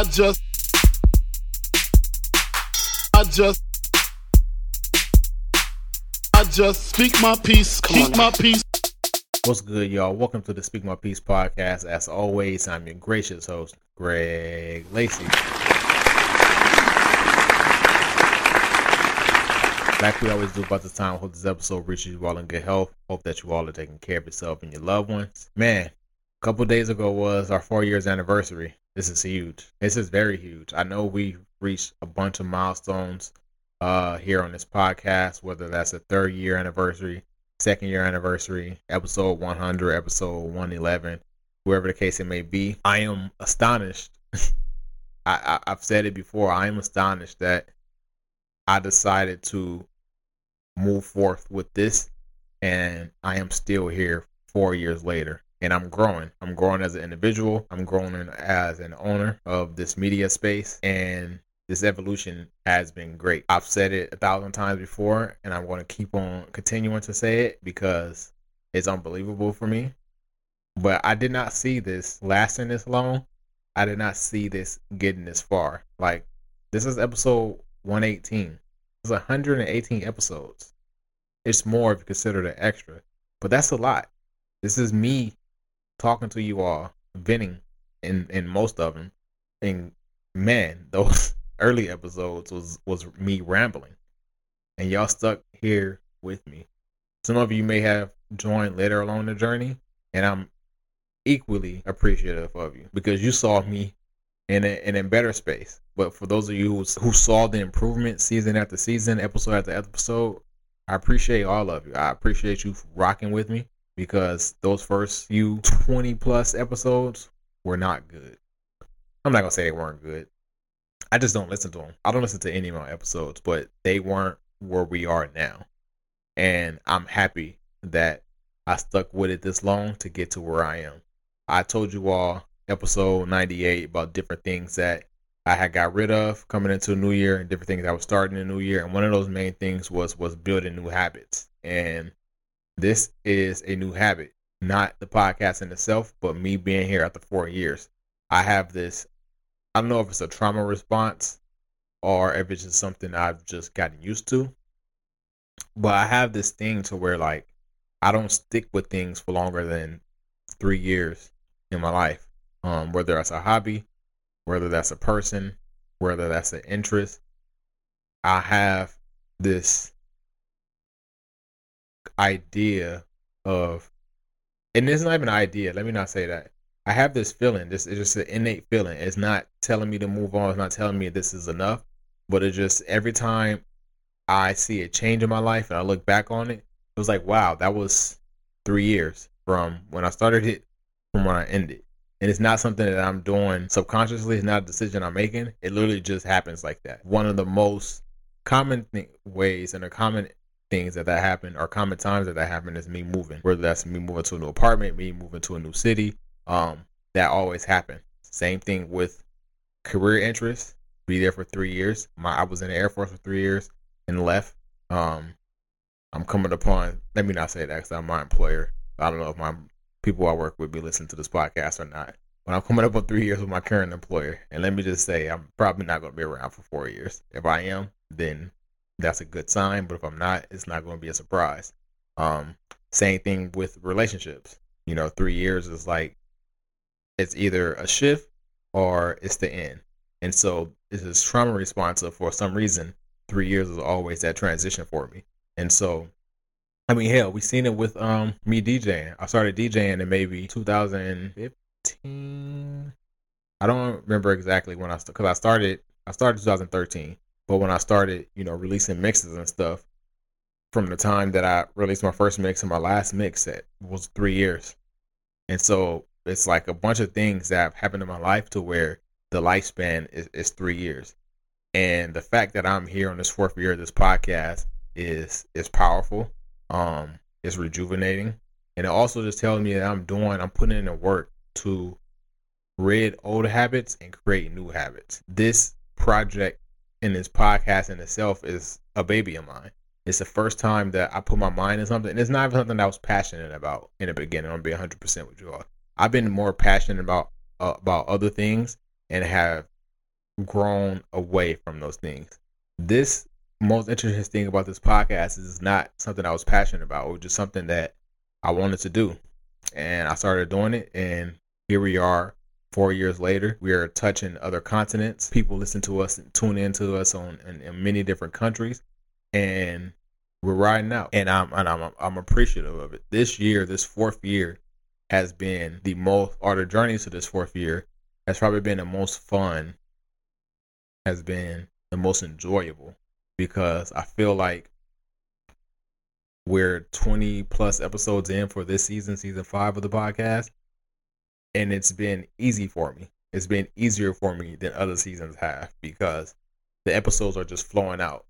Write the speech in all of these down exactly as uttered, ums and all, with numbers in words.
I just, I just, I just speak my peace, keep my peace. What's good, y'all? Welcome to the Speak My Peace podcast. As always, I'm your gracious host, Greg Lacey. Like we always do about this time, hope this episode reaches you all in good health. Hope that you all are taking care of yourself and your loved ones. Man, a couple days ago was our four years anniversary. This is huge. This is very huge. I know we reached a bunch of milestones uh, here on this podcast, whether that's a third year anniversary, second year anniversary, episode one hundred, episode one eleven, wherever the case it may be. I am astonished. I, I, I've said it before. I am astonished that I decided to move forth with this, and I am still here four years later, and I'm growing. I'm growing as an individual. I'm growing as an owner of this media space, and this evolution has been great. I've said it a thousand times before, and I'm going to keep on continuing to say it because it's unbelievable for me. But I did not see this lasting this long. I did not see this getting this far. Like, this is episode one eighteen. It's one hundred eighteen episodes. It's more if you consider the extra, but that's a lot. This is me talking to you all, venting in in most of them. And man, those early episodes was was me rambling, and y'all stuck here with me. Some of you may have joined later along the journey, and I'm equally appreciative of you because you saw me in a, in a better space. But for those of you who, who saw the improvement season after season, episode after episode, I appreciate all of you. I appreciate you rocking with me because those first few twenty plus episodes were not good. I'm not going to say they weren't good. I just don't listen to them. I don't listen to any of my episodes, but they weren't where we are now. And I'm happy that I stuck with it this long to get to where I am. I told you all episode ninety-eight about different things that I had got rid of coming into a new year and different things I was starting a new year. And one of those main things was, was building new habits. And this is a new habit, not the podcast in itself, but me being here after four years. I have this, I don't know if it's a trauma response or if it's just something I've just gotten used to, but I have this thing to where, like, I don't stick with things for longer than three years in my life. Um, whether that's a hobby, whether that's a person, whether that's an interest, I have this idea of, and it's not even an idea. Let me not say that. I have this feeling. This is just an innate feeling. It's not telling me to move on. It's not telling me this is enough. But it just, every time I see a change in my life and I look back on it, it was like, wow, that was three years from when I started it, from when I ended. And it's not something that I'm doing subconsciously. It's not a decision I'm making. It literally just happens like that. One of the most common th- ways and the common things that that happen or common times that that happen is me moving. Whether that's me moving to a new apartment, me moving to a new city, um, that always happens. Same thing with career interests. Be there for three years. My I was in the Air Force for three years and left. Um, I'm coming upon. Let me not say that because I'm my employer. I don't know if my people I work with be listening to this podcast or not. But I'm coming up on three years with my current employer. And let me just say, I'm probably not going to be around for four years. If I am, then that's a good sign. But if I'm not, it's not going to be a surprise. Um, same thing with relationships. You know, three years is like, it's either a shift or it's the end. And so this is trauma responsive for some reason. Three years is always that transition for me. And so, I mean, hell, we seen it with um me DJing. I started DJing in maybe two thousand fifteen. I don't remember exactly when I started, because I started, I started twenty thirteen. But when I started, you know, releasing mixes and stuff, from the time that I released my first mix and my last mix set was three years. And so it's like a bunch of things that have happened in my life to where the lifespan is, is three years. And the fact that I'm here on this fourth year of this podcast is is powerful. Um, it's rejuvenating, and it also just tells me that I'm doing, I'm putting in the work to rid old habits and create new habits. This project and this podcast in itself is a baby of mine. It's the first time that I put my mind in something, and it's not even something I was passionate about in the beginning. I'm gonna be one hundred percent with you all. I've been more passionate about uh, about other things and have grown away from those things. This most interesting thing about this podcast is it's not something I was passionate about. It was just something that I wanted to do. And I started doing it. And here we are four years later. We are touching other continents. People listen to us and tune in to us on in, in many different countries. And we're riding out. And I'm and I'm I'm appreciative of it. This year, this fourth year has been the most, or the journey to this fourth year has probably been the most fun, has been the most enjoyable, because I feel like we're twenty plus episodes in for this season, season five of the podcast. And it's been easy for me. It's been easier for me than other seasons have, because the episodes are just flowing out.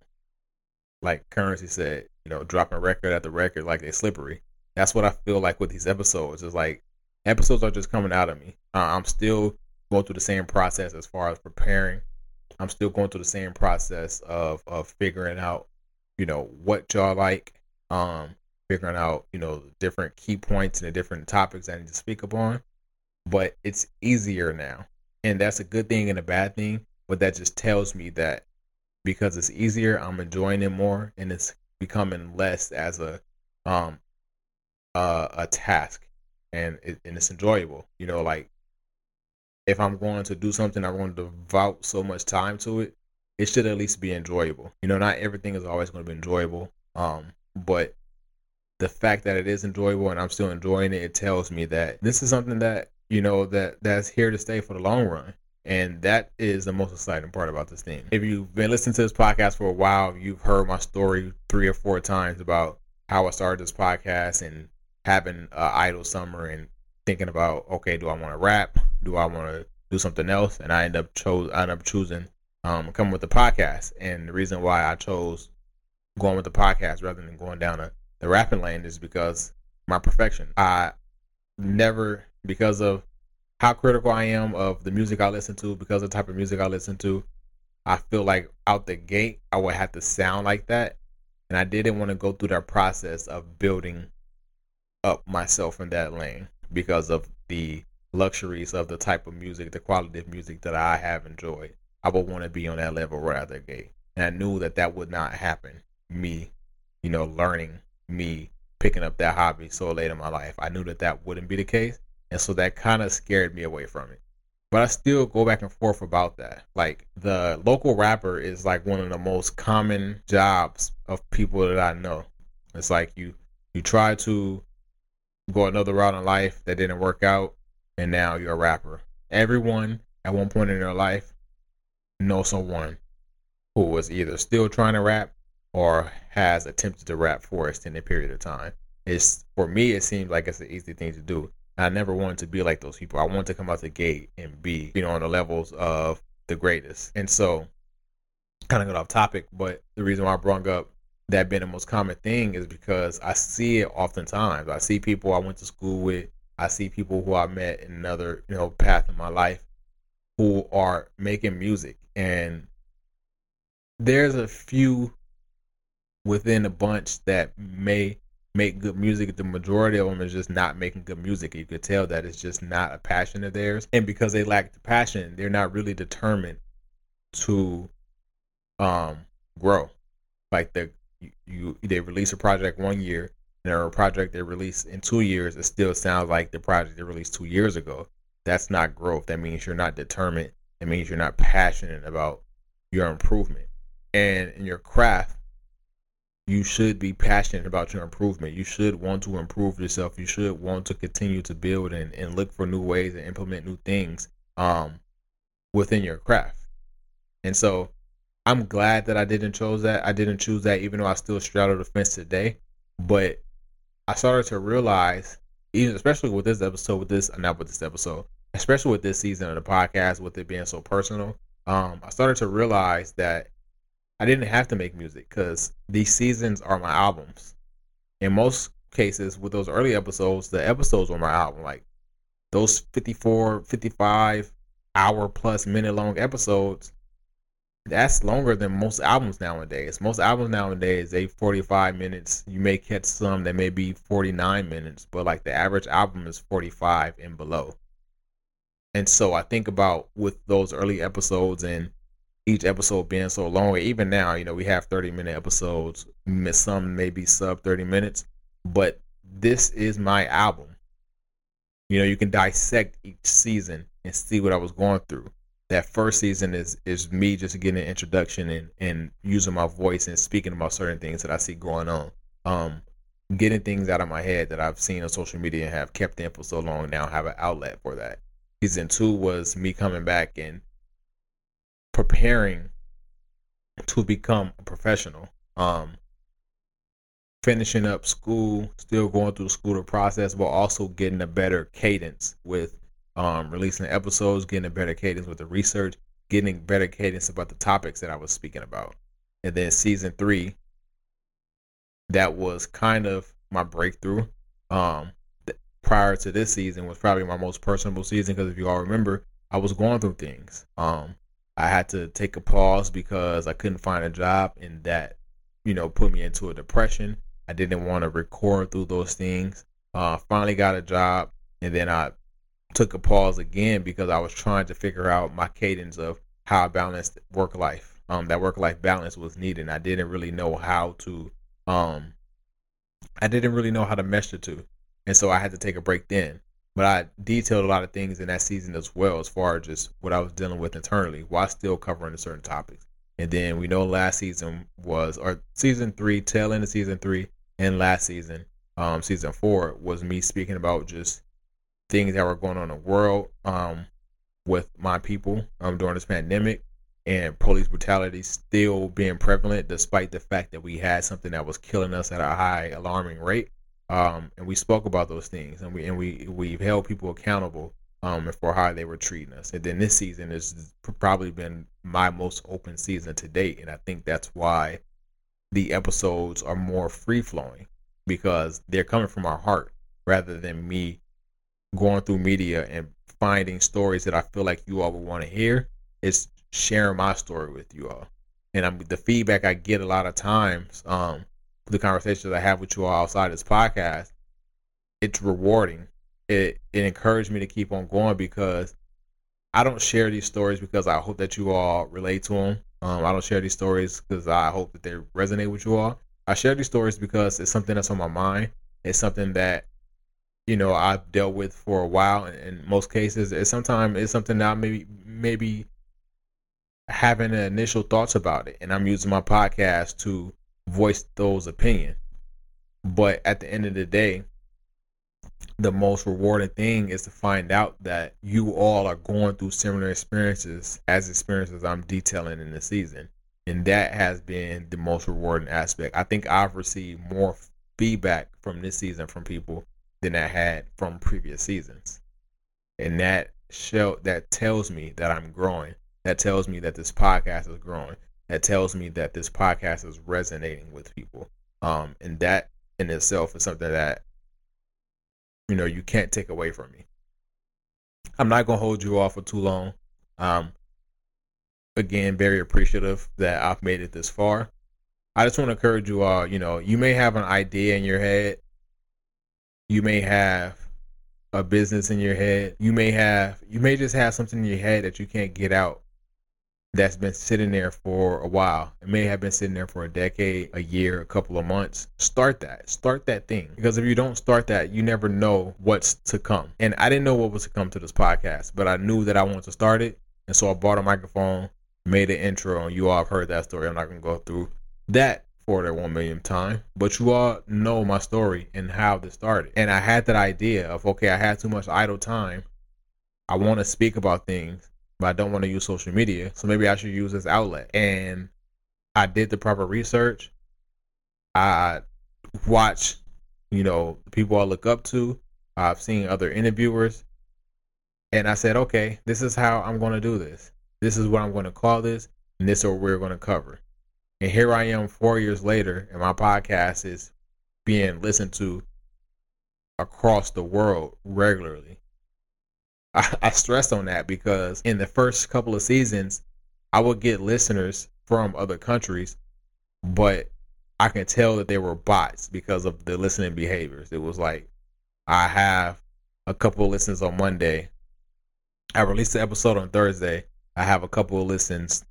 Like Currency said, you know, dropping record after record, like they're slippery. That's what I feel like with these episodes. It's like episodes are just coming out of me. Uh, I'm still going through the same process as far as preparing. I'm still going through the same process of, of figuring out, you know, what y'all like, um, figuring out, you know, different key points and the different topics I need to speak upon. But it's easier now. And that's a good thing and a bad thing. But that just tells me that because it's easier, I'm enjoying it more, and it's becoming less as a um uh, a task, and it, and it's enjoyable. You know, like if I'm going to do something, I'm going to devote so much time to it, it should at least be enjoyable. You know, not everything is always going to be enjoyable, um, but the fact that it is enjoyable and I'm still enjoying it, it tells me that this is something that, you know, that that's here to stay for the long run. And that is the most exciting part about this thing. If you've been listening to this podcast for a while, you've heard my story three or four times about how I started this podcast and having an idle summer and thinking about, okay, do I want to rap? Do I want to do something else? And I end up chose, I end up choosing um, coming with the podcast. And the reason why I chose going with the podcast rather than going down a, the rapping lane is because my perfection. I never, because of how critical I am of the music I listen to, because of the type of music I listen to, I feel like out the gate, I would have to sound like that. And I didn't want to go through that process of building up myself in that lane because of the luxuries of the type of music, the quality of music that I have enjoyed. I would want to be on that level right out the gate. And I knew that that would not happen. Me, you know, learning, me picking up that hobby so late in my life. I knew that that wouldn't be the case. And so that kind of scared me away from it. But I still go back and forth about that. Like the local rapper is like one of the most common jobs of people that I know. It's like you, you try to go another route in life that didn't work out, and now you're a rapper. Everyone at one point in their life knows someone who was either still trying to rap or has attempted to rap for an extended period of time. It's, for me, it seems like it's an easy thing to do. I never wanted to be like those people. I wanted to come out the gate and be, you know, on the levels of the greatest. And so, kind of got off topic, but the reason why I brought up that being the most common thing is because I see it oftentimes. I see people I went to school with. I see people who I met in another, you know, path in my life who are making music. And there's a few within a bunch that may make good music. The majority of them is just not making good music. You could tell that it's just not a passion of theirs. And because they lack the passion, they're not really determined to um, grow. Like the you, you, they release a project one year, and a project they release in two years, it still sounds like the project they released two years ago. That's not growth. That means you're not determined. It means you're not passionate about your improvement. And in your craft, you should be passionate about your improvement. You should want to improve yourself. You should want to continue to build and, and look for new ways and implement new things um, within your craft. And so I'm glad that I didn't chose that. I didn't choose that, even though I still straddle the fence today. But I started to realize, even especially with this episode, with this, not with this episode, especially with this season of the podcast, with it being so personal, um, I started to realize that I didn't have to make music because these seasons are my albums. In most cases, with those early episodes, the episodes were my album. Like those fifty-four, fifty-five hour plus minute long episodes, that's longer than most albums nowadays. Most albums nowadays, they forty-five minutes. You may catch some that may be forty-nine minutes, but like the average album is forty-five and below. And so I think about with those early episodes and each episode being so long, even now, you know, we have thirty minute episodes, some maybe sub thirty minutes, but this is my album. You know, you can dissect each season and see what I was going through. That first season is, is me just getting an introduction and, and using my voice and speaking about certain things that I see going on. Um, getting things out of my head that I've seen on social media and have kept in for so long, now have an outlet for that. Season two was me coming back and preparing to become a professional. Um, finishing up school, still going through school to process, but also getting a better cadence with um, releasing the episodes, getting a better cadence with the research, getting better cadence about the topics that I was speaking about. And then season three, that was kind of my breakthrough. Um, th- prior to this season was probably my most personable season, because if you all remember, I was going through things. Um, I had to take a pause because I couldn't find a job, and that, you know, put me into a depression. I didn't want to record through those things. Uh, finally got a job, and then I took a pause again because I was trying to figure out my cadence of how I balanced work life. Um, that work life balance was needed. I didn't really know how to. Um, I didn't really know how to mesh the two, and so I had to take a break then. But I detailed a lot of things in that season as well, as far as just what I was dealing with internally while still covering certain topics. And then we know last season was, or season three, tail end of season three, and last season, um, season four was me speaking about just things that were going on in the world, um, with my people, um, during this pandemic, and police brutality still being prevalent, despite the fact that we had something that was killing us at a high alarming rate. Um, and we spoke about those things, and we, and we, we've held people accountable, um, for how they were treating us. And then this season has probably been my most open season to date. And I think that's why the episodes are more free flowing, because they're coming from our heart rather than me going through media and finding stories that I feel like you all would want to hear. It's sharing my story with you all. And I'm, the feedback I get a lot of times, um, the conversations I have with you all outside this podcast, it's rewarding. It, it encouraged me to keep on going, because I don't share these stories because I hope that you all relate to them. Um, I don't share these stories because I hope that they resonate with you all. I share these stories because it's something that's on my mind. It's something that, you know, I've dealt with for a while. In most cases, it's sometimes it's something that I maybe, maybe having the initial thoughts about it. And I'm using my podcast to voice those opinions. But at the end of the day, the most rewarding thing is to find out that you all are going through similar experiences as experiences I'm detailing in the season. And that has been the most rewarding aspect. I think I've received more feedback from this season from people than I had from previous seasons. And that show, that tells me that I'm growing. That tells me that this podcast is growing. That tells me that this podcast is resonating with people. Um, and that in itself is something that, you know, you can't take away from me. I'm not going to hold you all for too long. Um, again, very appreciative that I've made it this far. I just want to encourage you all, you know, you may have an idea in your head. You may have a business in your head. You may have, you may just have something in your head that you can't get out, that's been sitting there for a while. It may have been sitting there for a decade, a year, a couple of months. Start that. Start that thing. Because if you don't start that, you never know what's to come. And I didn't know what was to come to this podcast, but I knew that I wanted to start it. And so I bought a microphone, made an intro, and you all have heard that story. I'm not going to go through that for the one millionth time. But you all know my story and how this started. And I had that idea of, okay, I had too much idle time. I want to speak about things, but I don't want to use social media, so maybe I should use this outlet. And I did the proper research. I watched, you know, the people I look up to. I've seen other interviewers. And I said, okay, this is how I'm going to do this. This is what I'm going to call this, and this is what we're going to cover. And here I am four years later, and my podcast is being listened to across the world regularly. I stressed on that because in the first couple of seasons, I would get listeners from other countries, but I can tell that they were bots because of the listening behaviors. It was like, I have a couple of listens on Monday, I released the episode on Thursday. I have a couple of listens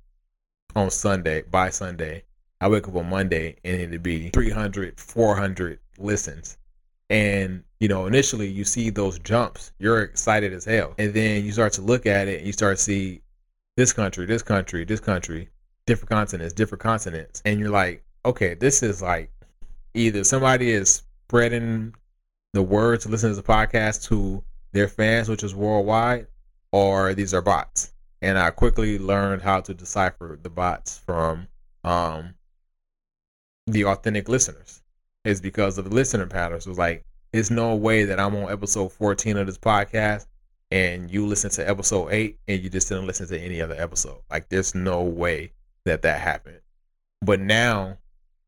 on Sunday, by Sunday. I wake up on Monday and it'd be three hundred, four hundred listens. And, you know, initially you see those jumps, you're excited as hell. And then you start to look at it and you start to see this country, this country, this country, different continents, different continents. And you're like, okay, this is like either somebody is spreading the word to listen to the podcast to their fans, which is worldwide, or these are bots. And I quickly learned how to decipher the bots from um, the authentic listeners. It's because of the listener patterns. It was like, there's no way that I'm on episode fourteen of this podcast and you listen to episode eight and you just didn't listen to any other episode. Like, there's no way that that happened. But now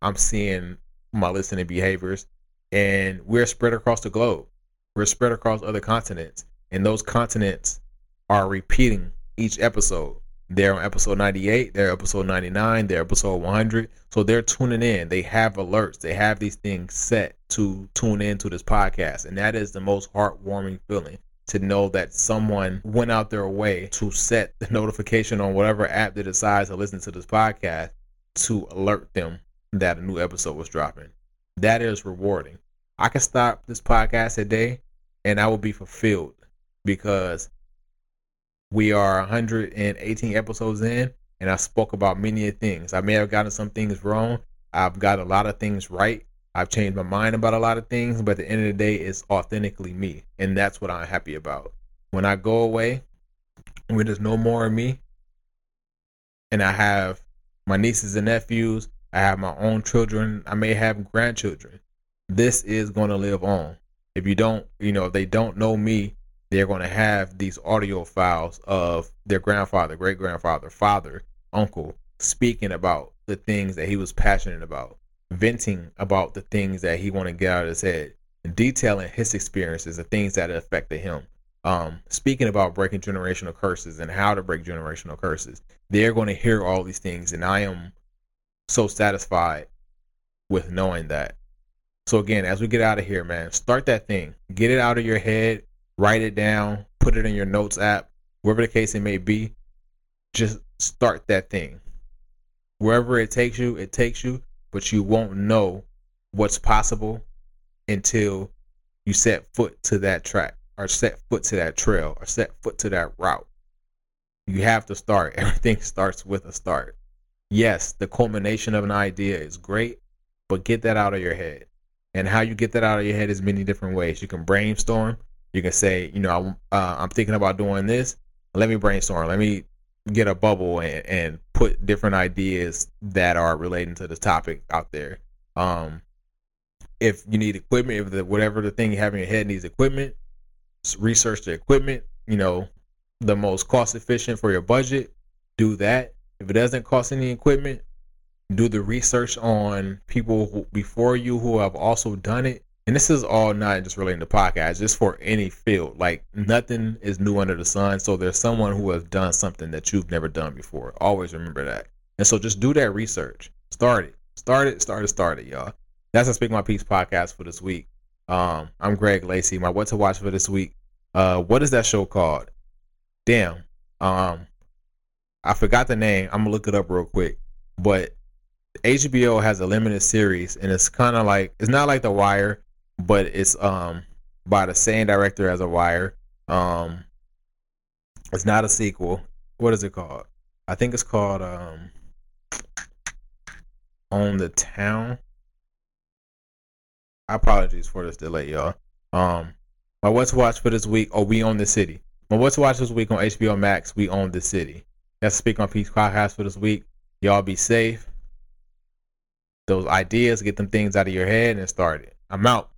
I'm seeing my listening behaviors, and we're spread across the globe. We're spread across other continents, and those continents are repeating each episode. They're on episode ninety-eight, they're episode ninety-nine, they're episode one hundred. So they're tuning in. They have alerts. They have these things set to tune into this podcast. And that is the most heartwarming feeling, to know that someone went out their way to set the notification on whatever app they decide to listen to this podcast to alert them that a new episode was dropping. That is rewarding. I could stop this podcast today and I will be fulfilled, because we are one hundred eighteen episodes in, and I spoke about many things. I may have gotten some things wrong. I've got a lot of things right. I've changed my mind about a lot of things, but at the end of the day, it's authentically me, and that's what I'm happy about. When I go away, when there's no more of me, and I have my nieces and nephews, I have my own children, I may have grandchildren, this is going to live on. If you don't, you know, if they don't know me, they're going to have these audio files of their grandfather, great-grandfather, father, uncle, speaking about the things that he was passionate about, venting about the things that he wanted to get out of his head, and detailing his experiences, the things that affected him, um, speaking about breaking generational curses and how to break generational curses. They're going to hear all these things, and I am so satisfied with knowing that. So again, as we get out of here, man, start that thing. Get it out of your head. Write it down, put it in your notes app, wherever the case it may be. Just start that thing. Wherever it takes you, it takes you, but you won't know what's possible until you set foot to that track, or set foot to that trail, or set foot to that route. You have to start. Everything starts with a start. Yes, the culmination of an idea is great, but get that out of your head. And how you get that out of your head is many different ways. You can brainstorm. You can say, you know, uh, I'm thinking about doing this. Let me brainstorm. Let me get a bubble and, and put different ideas that are relating to the topic out there. Um, if you need equipment, if the, whatever the thing you have in your head needs equipment, research the equipment, you know, the most cost efficient for your budget. Do that. If it doesn't cost any equipment, do the research on people who, before you, who have also done it. And this is all not just relating to podcasts, just for any field. Like, nothing is new under the sun. So there's someone who has done something that you've never done before. Always remember that. And so just do that research. Start it. Start it. Start it. Start it, y'all. That's the Speak My Peace podcast for this week. Um, I'm Greg Lacey. My What to Watch for this week. Uh, what is that show called? Damn. Um, I forgot the name. I'm going to look it up real quick. But H B O has a limited series. And it's kind of like, it's not like The Wire, but it's um by the same director as The Wire. Um it's not a sequel. What is it called? I think it's called um On the Town. Apologies for this delay, y'all. Um my What to Watch for this week, oh We Own the City. My What to Watch this week on H B O Max, We Own the City. That's Speak on Peace podcast for this week. Y'all be safe. Those ideas, get them things out of your head and start it. I'm out.